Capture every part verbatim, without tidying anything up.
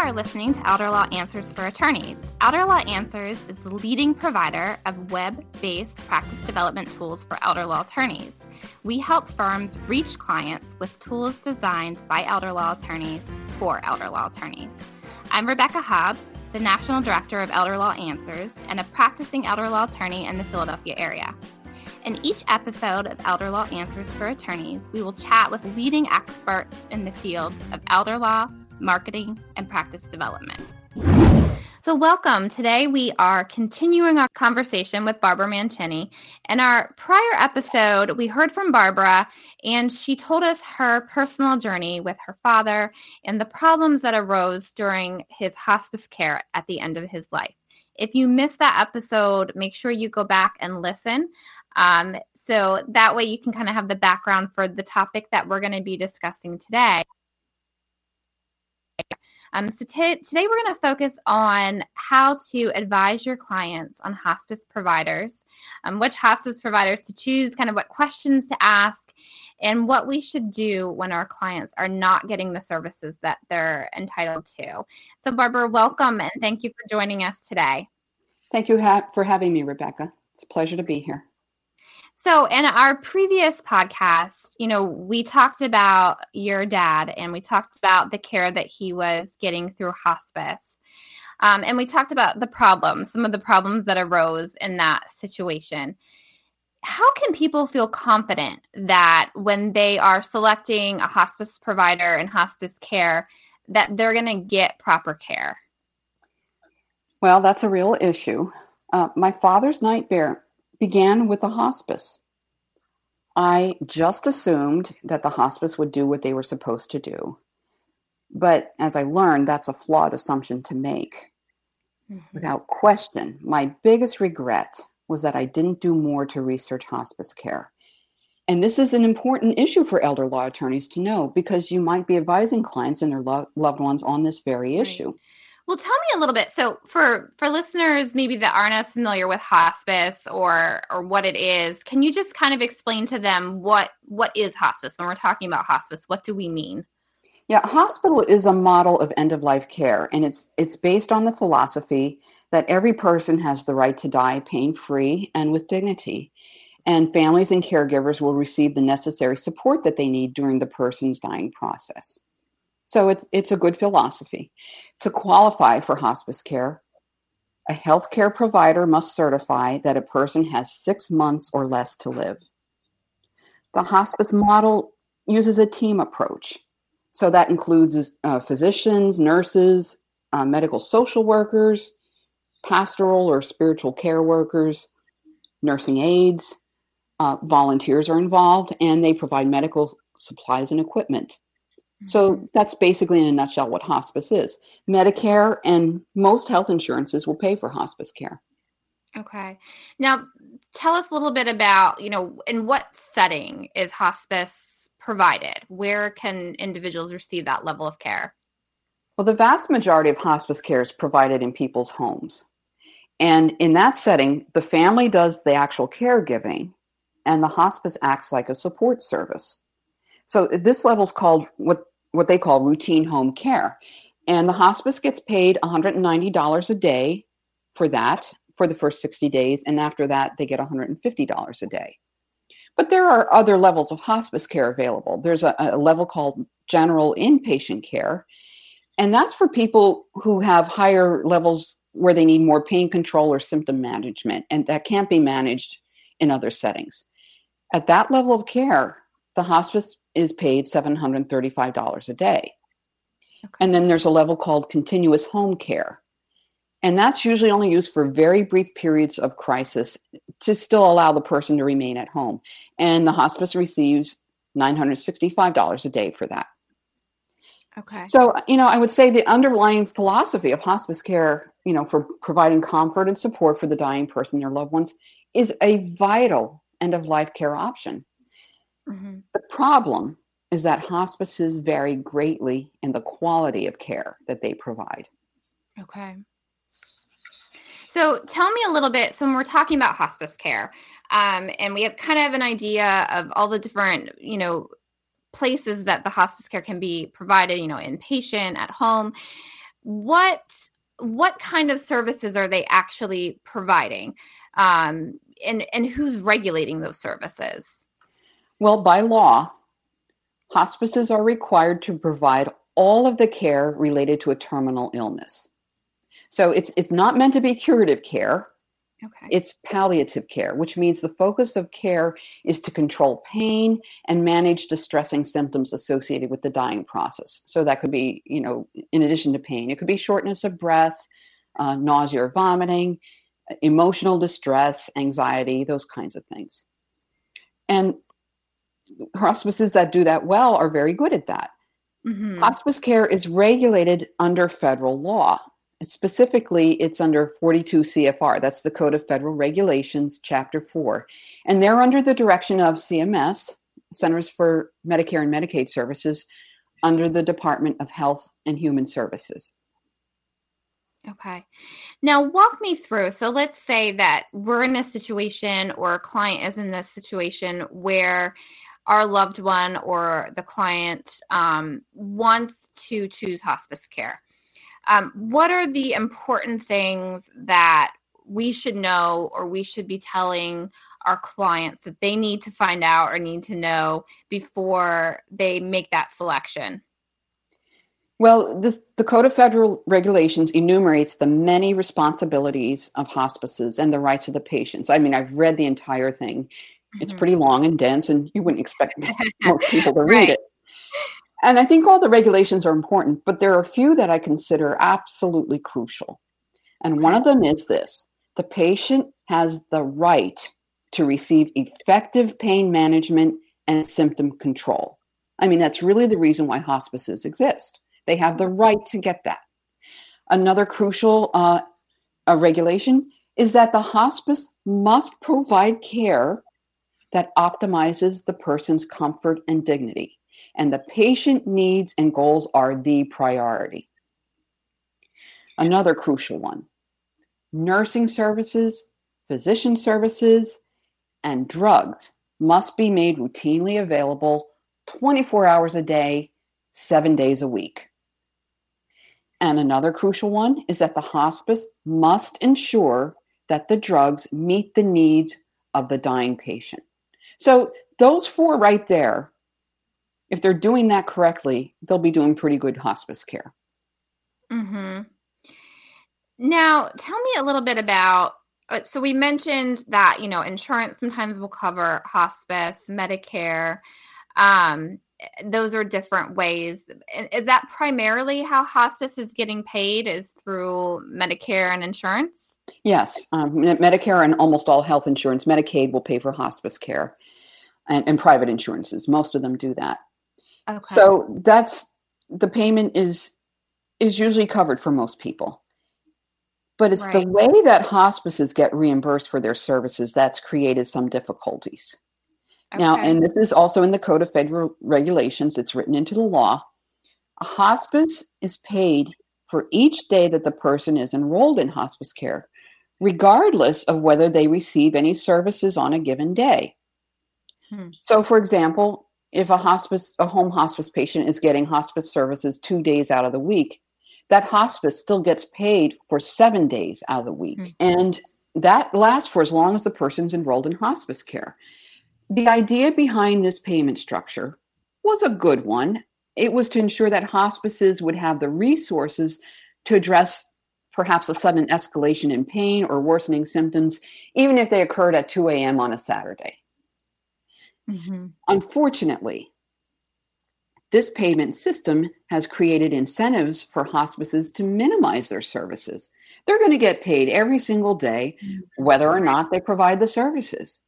are listening to Elder Law Answers for Attorneys. Elder Law Answers is the leading provider of web-based practice development tools for elder law attorneys. We help firms reach clients with tools designed by elder law attorneys for elder law attorneys. I'm Rebecca Hobbs, the National Director of Elder Law Answers and a practicing elder law attorney in the Philadelphia area. In each episode of Elder Law Answers for Attorneys, we will chat with leading experts in the field of elder law, marketing, and practice development. So welcome. Today we are continuing our conversation with Barbara Mancini. In our prior episode, we heard from Barbara, and she told us her personal journey with her father and the problems that arose during his hospice care at the end of his life. If you missed that episode, make sure you go back and listen. Um, so that way you can kind of have the background for the topic that we're going to be discussing today. Um, so t- today we're going to focus on how to advise your clients on hospice providers, um, which hospice providers to choose, kind of what questions to ask, and what we should do when our clients are not getting the services that they're entitled to. So Barbara, welcome, and thank you for joining us today. Thank you ha- for having me, Rebecca. It's a pleasure to be here. So in our previous podcast, you know, we talked about your dad and we talked about the care that he was getting through hospice. Um, and we talked about the problems, some of the problems that arose in that situation. How can people feel confident that when they are selecting a hospice provider and hospice care, that they're going to get proper care? Well, that's a real issue. Uh, my father's nightmare began with the hospice. I just assumed that the hospice would do what they were supposed to do. But as I learned, that's a flawed assumption to make. Mm-hmm. Without question, my biggest regret was that I didn't do more to research hospice care. And this is an important issue for elder law attorneys to know, because you might be advising clients and their lo- loved ones on this very right. issue. Well, tell me a little bit. So for, for listeners maybe that aren't as familiar with hospice or or what it is, can you just kind of explain to them what what is hospice? When we're talking about hospice, what do we mean? Yeah, hospital is a model of end-of-life care, and it's it's based on the philosophy that every person has the right to die pain-free and with dignity, and families and caregivers will receive the necessary support that they need during the person's dying process. So it's it's a good philosophy. To qualify for hospice care, a healthcare provider must certify that a person has six months or less to live. The hospice model uses a team approach. So that includes uh, physicians, nurses, uh, medical social workers, pastoral or spiritual care workers, nursing aides, uh, volunteers are involved, and they provide medical supplies and equipment. So that's basically in a nutshell what hospice is. Medicare and most health insurances will pay for hospice care. Okay. Now, tell us a little bit about, you know, in what setting is hospice provided? Where can individuals receive that level of care? Well, the vast majority of hospice care is provided in people's homes. And in that setting, the family does the actual caregiving and the hospice acts like a support service. So this level is called what, what they call routine home care. And the hospice gets paid one hundred ninety dollars a day for that, for the first sixty days. And after that, they get one hundred fifty dollars a day. But there are other levels of hospice care available. There's a, a level called general inpatient care. And that's for people who have higher levels where they need more pain control or symptom management. And that can't be managed in other settings. At that level of care, the hospice is paid seven hundred thirty-five dollars a day. Okay. And then there's a level called continuous home care. And that's usually only used for very brief periods of crisis to still allow the person to remain at home. And the hospice receives nine hundred sixty-five dollars a day for that. Okay. So, you know, I would say the underlying philosophy of hospice care, you know, for providing comfort and support for the dying person, their loved ones, is a vital end-of-life care option. Mm-hmm. The problem is that hospices vary greatly in the quality of care that they provide. Okay. So tell me a little bit, so when we're talking about hospice care, um, and we have kind of an idea of all the different, you know, places that the hospice care can be provided, you know, inpatient, at home. what what kind of services are they actually providing, um, and, and who's regulating those services? Well, by law, hospices are required to provide all of the care related to a terminal illness. So it's it's not meant to be curative care. Okay. It's palliative care, which means the focus of care is to control pain and manage distressing symptoms associated with the dying process. So that could be, you know, in addition to pain, it could be shortness of breath, uh, nausea or vomiting, emotional distress, anxiety, those kinds of things. And hospices that do that well are very good at that. Mm-hmm. Hospice care is regulated under federal law. Specifically, it's under forty-two C F R. That's the Code of Federal Regulations, Chapter four. And they're under the direction of C M S, Centers for Medicare and Medicaid Services, under the Department of Health and Human Services. Okay. Now, walk me through. So let's say that we're in a situation, or a client is in this situation, where our loved one or the client um, wants to choose hospice care. Um, what are the important things that we should know, or we should be telling our clients that they need to find out or need to know before they make that selection? Well, this, the Code of Federal Regulations enumerates the many responsibilities of hospices and the rights of the patients. I mean, I've read the entire thing. Mm-hmm. It's pretty long and dense, and you wouldn't expect most people to read right. it. And I think all the regulations are important, but there are a few that I consider absolutely crucial. And one of them is this: the patient has the right to receive effective pain management and symptom control. I mean, that's really the reason why hospices exist. They have the right to get that. Another crucial uh, uh, regulation is that the hospice must provide care that optimizes the person's comfort and dignity. And the patient needs and goals are the priority. Another crucial one: nursing services, physician services, and drugs must be made routinely available twenty-four hours a day, seven days a week. And another crucial one is that the hospice must ensure that the drugs meet the needs of the dying patient. So those four right there, if they're doing that correctly, they'll be doing pretty good hospice care. Mm-hmm. Now, tell me a little bit about, so we mentioned that, you know, insurance sometimes will cover hospice, Medicare. Um, those are different ways. Is that primarily how hospice is getting paid, is through Medicare and insurance? Yes. Um, Medicare and almost all health insurance. Medicaid will pay for hospice care, and, and private insurances. Most of them do that. Okay. So that's, the payment is is usually covered for most people. But it's right. the way that hospices get reimbursed for their services that's created some difficulties. Okay. Now, and this is also in the Code of Federal Regulations. It's written into the law. A hospice is paid for each day that the person is enrolled in hospice care, regardless of whether they receive any services on a given day. Hmm. So, for example, if a hospice, a home hospice patient is getting hospice services two days out of the week, that hospice still gets paid for seven days out of the week. Mm-hmm. And that lasts for as long as the person's enrolled in hospice care. The idea behind this payment structure was a good one. It was to ensure that hospices would have the resources to address perhaps a sudden escalation in pain or worsening symptoms, even if they occurred at two a.m. on a Saturday. Mm-hmm. Unfortunately, this payment system has created incentives for hospices to minimize their services. They're going to get paid every single day, whether or not they provide the services.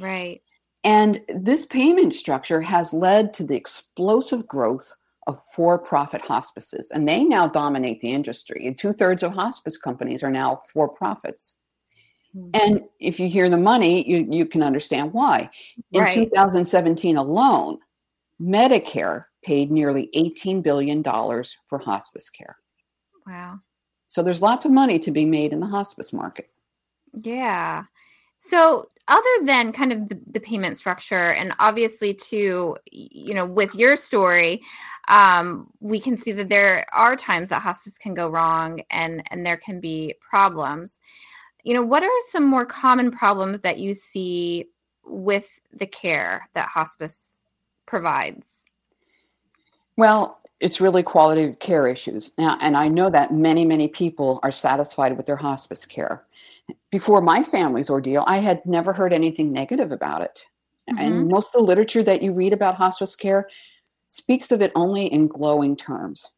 Right. And this payment structure has led to the explosive growth of for-profit hospices, and they now dominate the industry. And two-thirds of hospice companies are now for-profits. And if you hear the money, you, you can understand why. In right. two thousand seventeen alone, Medicare paid nearly eighteen billion dollars for hospice care. Wow. So there's lots of money to be made in the hospice market. Yeah. So other than kind of the, the payment structure, and obviously too, you know, with your story, um, we can see that there are times that hospice can go wrong and, and there can be problems. You know, what are some more common problems that you see with the care that hospice provides? Well, it's really quality of care issues. Now, and I know that many, many people are satisfied with their hospice care. Before my family's ordeal, I had never heard anything negative about it. Mm-hmm. And most of the literature that you read about hospice care speaks of it only in glowing terms.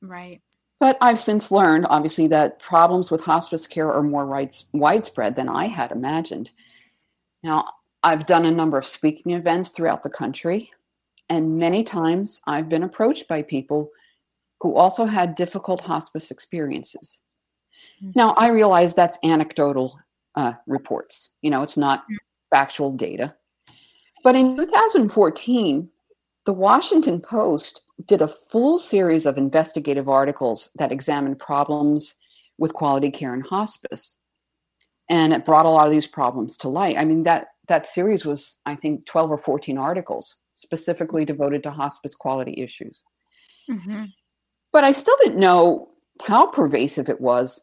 Right. But I've since learned, obviously, that problems with hospice care are more rides- widespread than I had imagined. Now, I've done a number of speaking events throughout the country, and many times I've been approached by people who also had difficult hospice experiences. Now, I realize that's anecdotal uh, reports. You know, it's not factual data. But in two thousand fourteen, the Washington Post did a full series of investigative articles that examined problems with quality care in hospice. And it brought a lot of these problems to light. I mean, that, that series was, I think, twelve or fourteen articles specifically devoted to hospice quality issues. Mm-hmm. But I still didn't know how pervasive it was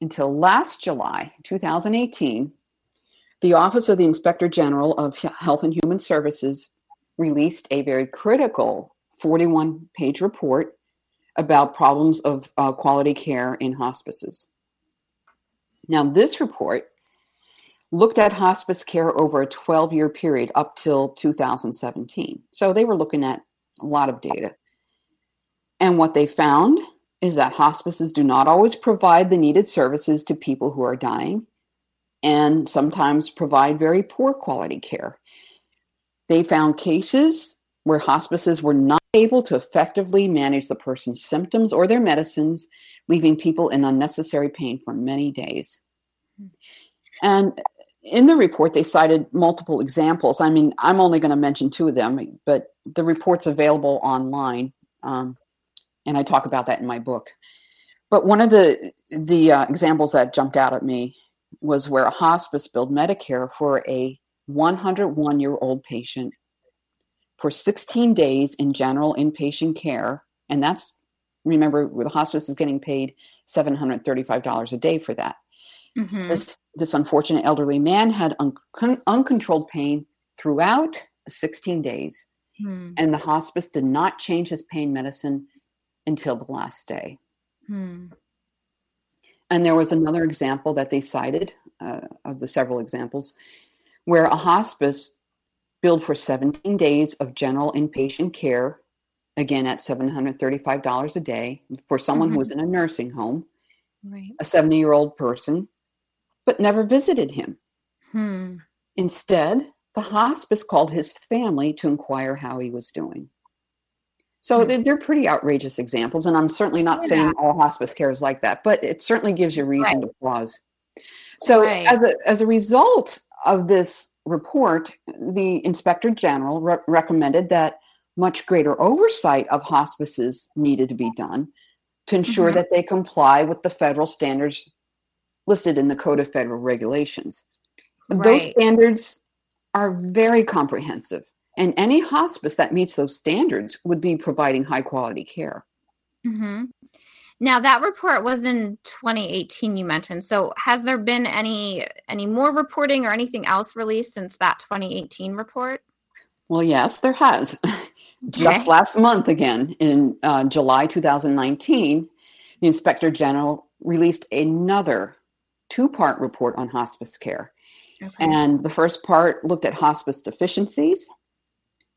until last July, two thousand eighteen, the Office of the Inspector General of Health and Human Services released a very critical forty-one page report about problems of uh, quality care in hospices. Now, this report looked at hospice care over a twelve-year period up till two thousand seventeen. So they were looking at a lot of data. And what they found is that hospices do not always provide the needed services to people who are dying, and sometimes provide very poor quality care. They found cases where hospices were not able to effectively manage the person's symptoms or their medicines, leaving people in unnecessary pain for many days. And in the report, they cited multiple examples. I mean, I'm only going to mention two of them, but the report's available online. Um, And I talk about that in my book. But one of the the uh, examples that jumped out at me was where a hospice billed Medicare for a one hundred one-year-old patient for sixteen days in general inpatient care. And that's, remember, the hospice is getting paid seven hundred thirty-five dollars a day for that. Mm-hmm. This, this unfortunate elderly man had un- uncontrolled pain throughout the sixteen days. Mm. And the hospice did not change his pain medicine until the last day. Hmm. And there was another example that they cited, uh, of the several examples, where a hospice billed for seventeen days of general inpatient care, again at seven hundred thirty-five dollars a day, for someone mm-hmm. who was in a nursing home, right. a seventy-year-old person, but never visited him. Hmm. Instead, the hospice called his family to inquire how he was doing. So they're pretty outrageous examples, and I'm certainly not yeah. saying all hospice care is like that, but it certainly gives you reason right. to pause. So right. as a as a result of this report, the Inspector General re- recommended that much greater oversight of hospices needed to be done to ensure mm-hmm. that they comply with the federal standards listed in the Code of Federal Regulations. Right. Those standards are very comprehensive. And any hospice that meets those standards would be providing high quality care. Mm-hmm. Now, that report was in twenty eighteen, you mentioned. So has there been any any more reporting or anything else released since that twenty eighteen report? Well, yes, there has. Just okay. last month again, in uh, July two thousand nineteen, the Inspector General released another two-part report on hospice care. Okay. And the first part looked at hospice deficiencies.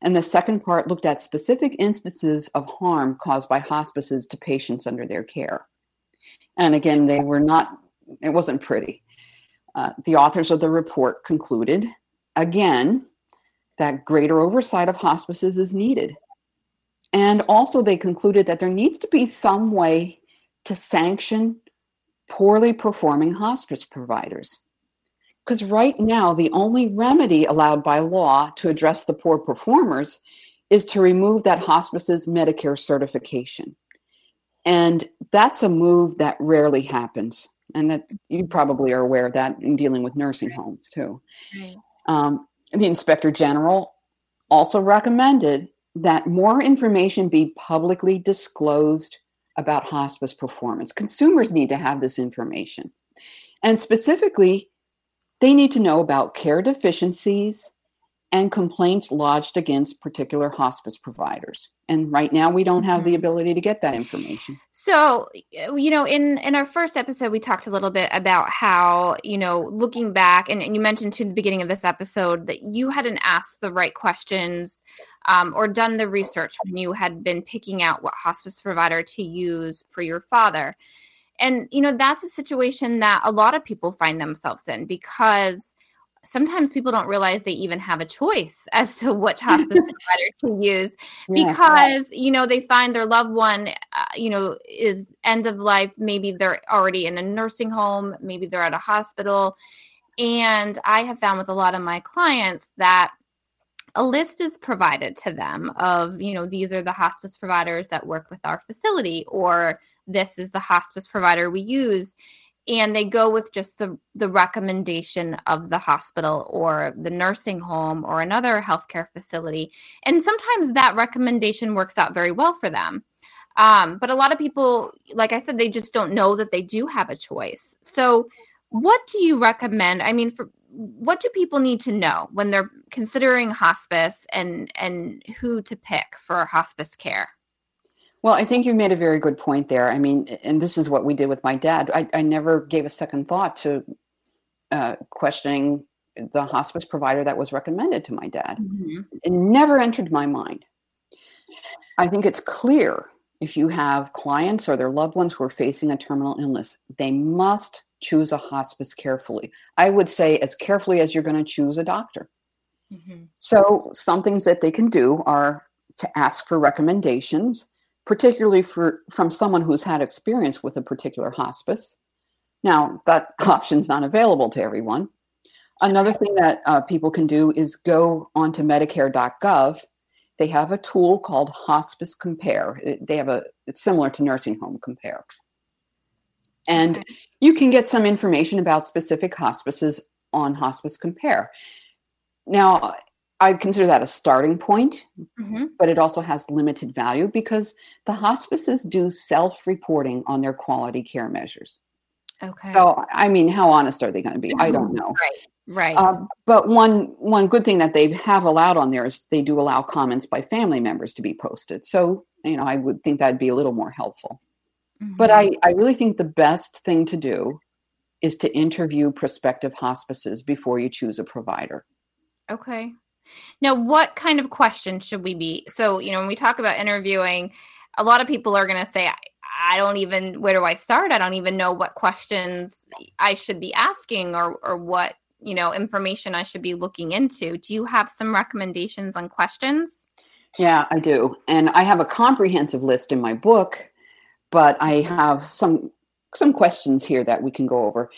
And the second part looked at specific instances of harm caused by hospices to patients under their care. And again, they were not, it wasn't pretty. Uh, the authors of the report concluded, again, that greater oversight of hospices is needed. And also they concluded that there needs to be some way to sanction poorly performing hospice providers. Because right now, the only remedy allowed by law to address the poor performers is to remove that hospice's Medicare certification. And that's a move that rarely happens. And that you probably are aware of that in dealing with nursing homes, too. Right. Um, the Inspector General also recommended that more information be publicly disclosed about hospice performance. Consumers need to have this information. And specifically, they need to know about care deficiencies and complaints lodged against particular hospice providers. And right now, we don't have mm-hmm. the ability to get that information. So, you know, in, in our first episode, we talked a little bit about how, you know, looking back, and, and you mentioned to the beginning of this episode that you hadn't asked the right questions um, or done the research when you had been picking out what hospice provider to use for your father. And, you know, that's a situation that a lot of people find themselves in, because sometimes people don't realize they even have a choice as to which hospice provider to use, because, yeah, you know, they find their loved one, uh, you know, is end of life. Maybe they're already in a nursing home. Maybe they're at a hospital. And I have found with a lot of my clients that a list is provided to them of, you know, these are the hospice providers that work with our facility, or this is the hospice provider we use. And they go with just the, the recommendation of the hospital or the nursing home or another healthcare facility. And sometimes that recommendation works out very well for them. Um, but a lot of people, like I said, they just don't know that they do have a choice. So what do you recommend? I mean, for, what do people need to know when they're considering hospice and, and who to pick for hospice care? Well, I think you made a very good point there. I mean, and this is what we did with my dad. I, I never gave a second thought to uh, questioning the hospice provider that was recommended to my dad. Mm-hmm. It never entered my mind. I think it's clear if you have clients or their loved ones who are facing a terminal illness, they must choose a hospice carefully. I would say as carefully as you're going to choose a doctor. Mm-hmm. So some things that they can do are to ask for recommendations, particularly for from someone who's had experience with a particular hospice. Now, that option's not available to everyone. Another thing that uh, people can do is go onto Medicare dot gov. They have a tool called Hospice Compare. It, they have a, it's similar to Nursing Home Compare. And you can get some information about specific hospices on Hospice Compare. Now, I consider that a starting point, mm-hmm. but it also has limited value because the hospices do self-reporting on their quality care measures. Okay. So, I mean, how honest are they going to be? I don't know. Right, right. Uh, but one one good thing that they have allowed on there is they do allow comments by family members to be posted. So, you know, I would think that'd be a little more helpful. Mm-hmm. But I, I really think the best thing to do is to interview prospective hospices before you choose a provider. Okay. Now, what kind of questions should we be? So, you know, when we talk about interviewing, a lot of people are going to say, I, I don't even, where do I start? I don't even know what questions I should be asking or, or what, you know, information I should be looking into. Do you have some recommendations on questions? Yeah, I do. And I have a comprehensive list in my book, but I have some, some questions here that we can go over.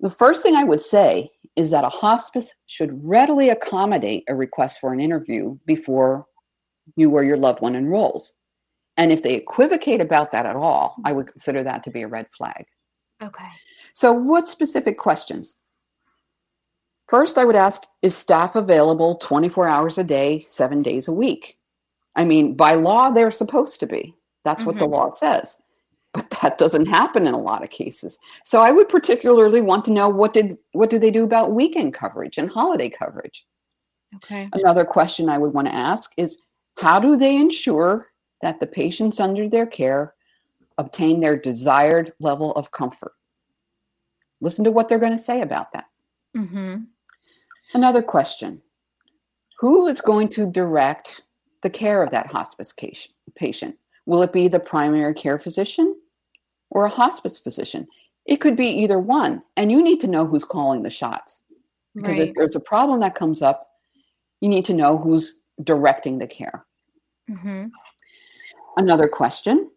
The first thing I would say is that a hospice should readily accommodate a request for an interview before you or your loved one enrolls. And if they equivocate about that at all, I would consider that to be a red flag. Okay. So what specific questions? First, I would ask, is staff available twenty-four hours a day, seven days a week? I mean, by law, they're supposed to be. That's mm-hmm. what the law says. But that doesn't happen in a lot of cases. So I would particularly want to know what did what do they do about weekend coverage and holiday coverage? Okay. Another question I would want to ask is, how do they ensure that the patients under their care obtain their desired level of comfort? Listen to what they're going to say about that. Mm-hmm. Another question, who is going to direct the care of that hospice patient? Will it be the primary care physician or a hospice physician? It could be either one. And you need to know who's calling the shots. Because right. if there's a problem that comes up, you need to know who's directing the care. Mm-hmm. Another question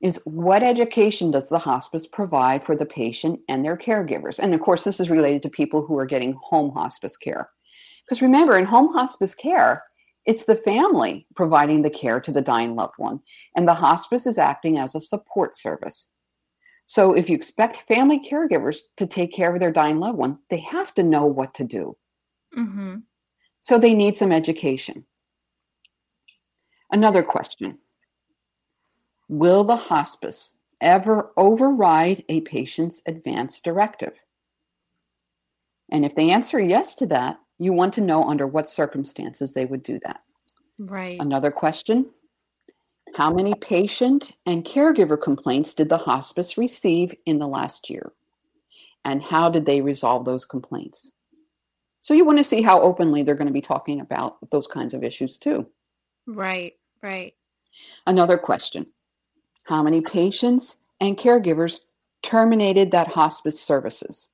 is, what education does the hospice provide for the patient and their caregivers? And of course, this is related to people who are getting home hospice care. Because remember, in home hospice care, it's the family providing the care to the dying loved one, and the hospice is acting as a support service. So if you expect family caregivers to take care of their dying loved one, they have to know what to do. Mm-hmm. So they need some education. Another question. Will the hospice ever override a patient's advance directive? And if they answer yes to that, you want to know under what circumstances they would do that. Right. Another question. How many patient and caregiver complaints did the hospice receive in the last year? And how did they resolve those complaints? So you want to see how openly they're going to be talking about those kinds of issues too. Right, right. Another question. How many patients and caregivers terminated that hospice services?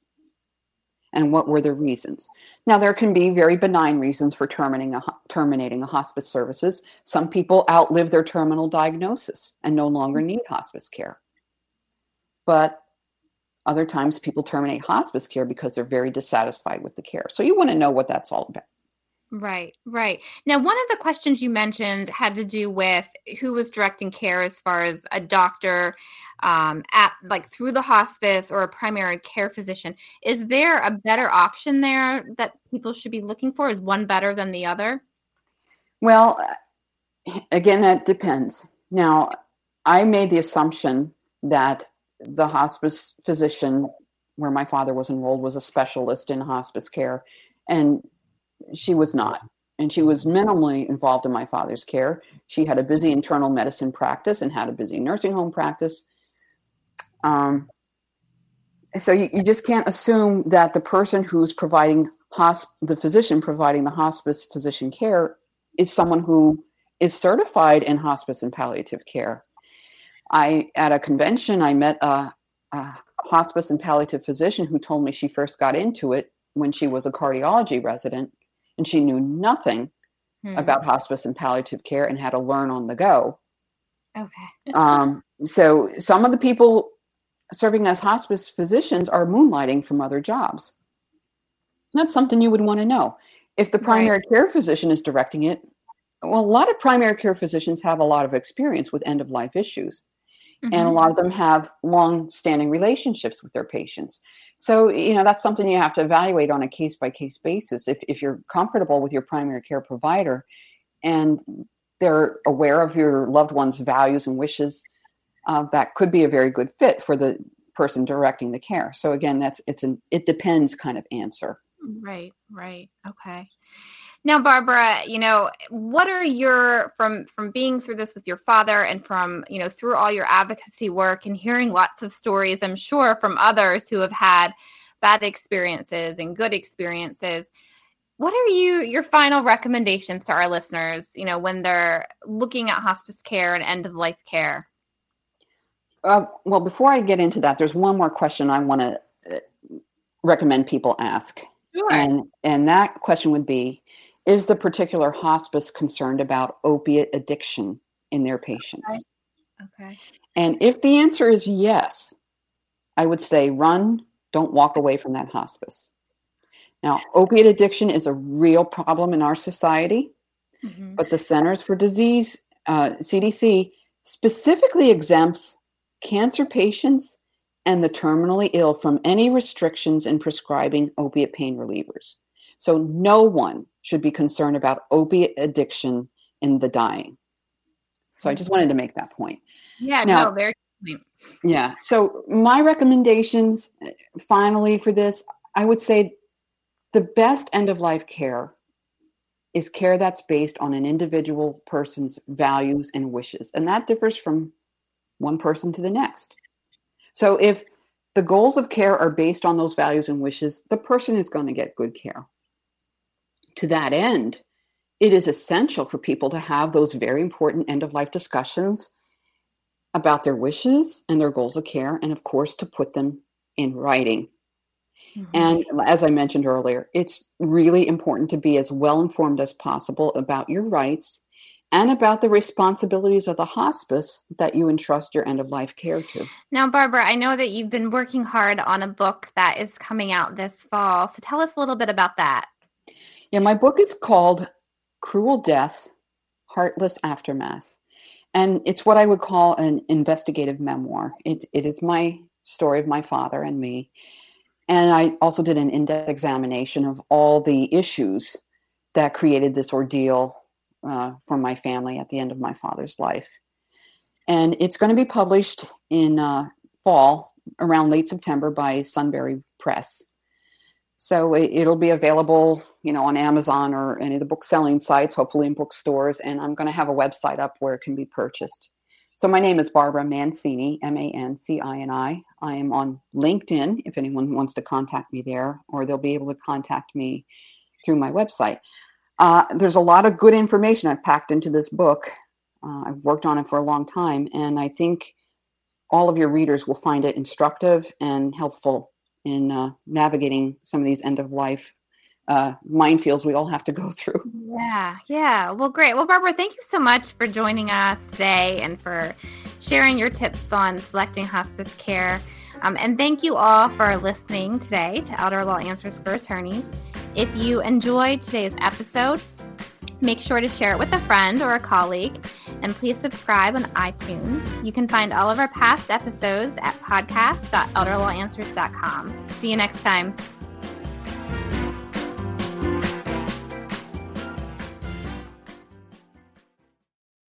And what were the reasons? Now, there can be very benign reasons for terminating a, terminating a hospice services. Some people outlive their terminal diagnosis and no longer need hospice care. But other times people terminate hospice care because they're very dissatisfied with the care. So you want to know what that's all about. Right, right. Now, one of the questions you mentioned had to do with who was directing care as far as a doctor um, at like through the hospice or a primary care physician. Is there a better option there that people should be looking for? Is one better than the other? Well, again, that depends. Now, I made the assumption that the hospice physician where my father was enrolled was a specialist in hospice care, and she was not. And she was minimally involved in my father's care. She had a busy internal medicine practice and had a busy nursing home practice. Um, so you, you just can't assume that the person who's providing hosp- the physician providing the hospice physician care is someone who is certified in hospice and palliative care. I, at a convention, I met a, a hospice and palliative physician who told me she first got into it when she was a cardiology resident, and she knew nothing hmm. about hospice and palliative care and had to learn on the go. Okay. um, so some of the people serving as hospice physicians are moonlighting from other jobs. That's something you would want to know. If the primary right. care physician is directing it, well, a lot of primary care physicians have a lot of experience with end-of-life issues. Mm-hmm. And a lot of them have long-standing relationships with their patients. So, you know, that's something you have to evaluate on a case-by-case basis. If if you're comfortable with your primary care provider and they're aware of your loved one's values and wishes, uh, that could be a very good fit for the person directing the care. So, again, that's it's an it depends kind of answer. Right, right. Okay. Now, Barbara, you know, what are your, from, from being through this with your father and from, you know, through all your advocacy work and hearing lots of stories, I'm sure, from others who have had bad experiences and good experiences, what are you, your final recommendations to our listeners, you know, when they're looking at hospice care and end of life care? Uh, well, before I get into that, there's one more question I want to recommend people ask. Sure. And, and that question would be, is the particular hospice concerned about opiate addiction in their patients? Okay. Okay. And if the answer is yes, I would say run, don't walk away from that hospice. Now, opiate addiction is a real problem in our society, mm-hmm. but the Centers for Disease, uh, C D C, specifically exempts cancer patients and the terminally ill from any restrictions in prescribing opiate pain relievers. So no one should be concerned about opiate addiction in the dying. So I just wanted to make that point. Yeah, now, no, very good point. Yeah. So my recommendations finally for this, I would say the best end of life care is care that's based on an individual person's values and wishes. And that differs from one person to the next. So if the goals of care are based on those values and wishes, the person is going to get good care. To that end, it is essential for people to have those very important end-of-life discussions about their wishes and their goals of care, and of course, to put them in writing. Mm-hmm. And as I mentioned earlier, it's really important to be as well-informed as possible about your rights and about the responsibilities of the hospice that you entrust your end-of-life care to. Now, Barbara, I know that you've been working hard on a book that is coming out this fall. So tell us a little bit about that. Yeah, my book is called Cruel Death, Heartless Aftermath. And it's what I would call an investigative memoir. It, it is my story of my father and me. And I also did an in-depth examination of all the issues that created this ordeal uh, for my family at the end of my father's life. And it's going to be published in uh, fall, around late September, by Sunbury Press. So it, it'll be available, you know, on Amazon or any of the book selling sites, hopefully in bookstores. And I'm going to have a website up where it can be purchased. So my name is Barbara Mancini, M A N C I N I. I am on LinkedIn, if anyone wants to contact me there, or they'll be able to contact me through my website. Uh, there's a lot of good information I've packed into this book. Uh, I've worked on it for a long time, and I think all of your readers will find it instructive and helpful in uh, navigating some of these end-of-life uh, minefields we all have to go through. Yeah, yeah. Well, great. Well, Barbara, thank you so much for joining us today and for sharing your tips on selecting hospice care. Um, and thank you all for listening today to Elder Law Answers for Attorneys. If you enjoyed today's episode, make sure to share it with a friend or a colleague, and please subscribe on iTunes. You can find all of our past episodes at podcast dot elder law answers dot com. See you next time.